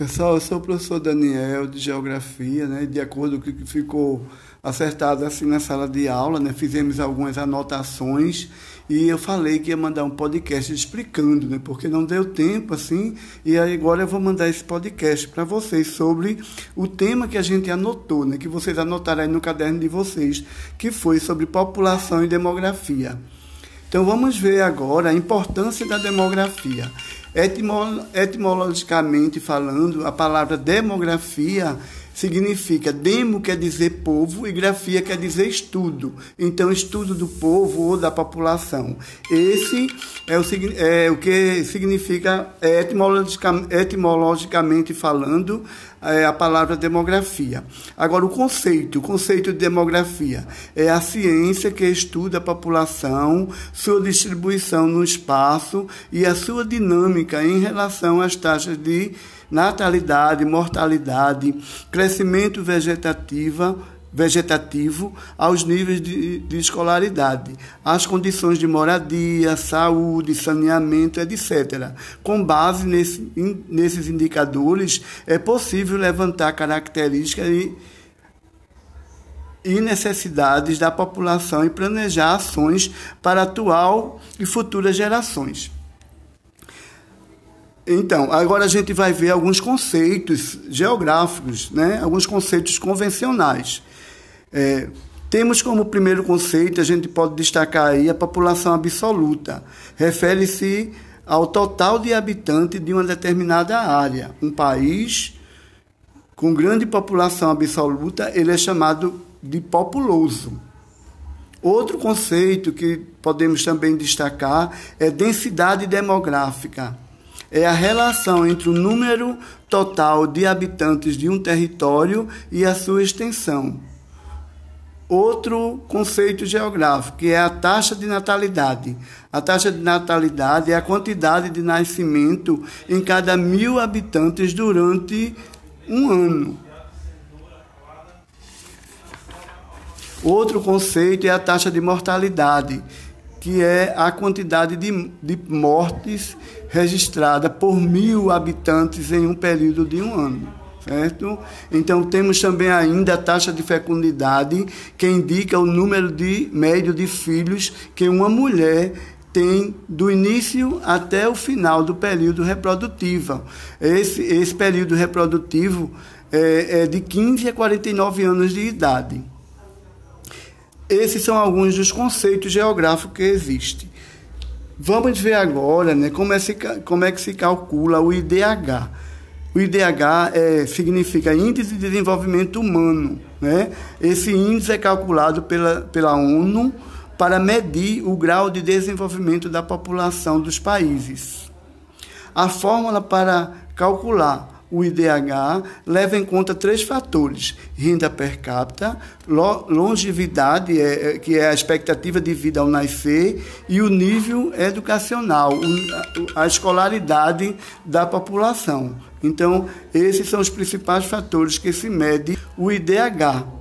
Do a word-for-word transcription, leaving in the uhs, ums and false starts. Pessoal, eu sou o professor Daniel, de Geografia, né? De acordo com o que ficou acertado assim na sala de aula, né? Fizemos algumas anotações e eu falei que ia mandar um podcast explicando, né? Porque não deu tempo, assim, e aí agora eu vou mandar esse podcast para vocês sobre o tema que a gente anotou, né? Que vocês anotaram aí no caderno de vocês, que foi sobre população e demografia. Então vamos ver agora a importância da demografia. Etimo- etimologicamente falando, a palavra demografia significa, demo quer dizer povo e grafia quer dizer estudo. Então, estudo do povo ou da população. Esse é o, é, o que significa, é, etimologica, etimologicamente falando, é, a palavra demografia. Agora, o conceito, o conceito de demografia é a ciência que estuda a população, sua distribuição no espaço e a sua dinâmica em relação às taxas de natalidade, mortalidade, crescimento vegetativa, vegetativo aos níveis de, de escolaridade, às condições de moradia, saúde, saneamento, etcétera. Com base nesse, in, nesses indicadores, é possível levantar características e, e necessidades da população e planejar ações para atual e futuras gerações. Então, agora a gente vai ver alguns conceitos geográficos, né? Alguns conceitos convencionais. É, temos como primeiro conceito, a gente pode destacar aí a população absoluta. Refere-se ao total de habitantes de uma determinada área. Um país com grande população absoluta, ele é chamado de populoso. Outro conceito que podemos também destacar é densidade demográfica. É a relação entre o número total de habitantes de um território e a sua extensão. Outro conceito geográfico, que é a taxa de natalidade. A taxa de natalidade é a quantidade de nascimento em cada mil habitantes durante um ano. Outro conceito é a taxa de mortalidade, que é a quantidade de, de mortes registrada por mil habitantes em um período de um ano, certo? Então, temos também ainda a taxa de fecundidade, que indica o número de, médio de filhos que uma mulher tem do início até o final do período reprodutivo. Esse, esse período reprodutivo é, é de quinze a quarenta e nove anos de idade. Esses são alguns dos conceitos geográficos que existem. Vamos ver agora, né, como, é se, como é que se calcula o I D H. O I D H é, significa Índice de Desenvolvimento Humano, né? Esse índice é calculado pela, pela ONU para medir o grau de desenvolvimento da população dos países. A fórmula para calcular o I D H leva em conta três fatores: renda per capita, longevidade, que é a expectativa de vida ao nascer, e o nível educacional, a escolaridade da população. Então, esses são os principais fatores que se mede o I D H.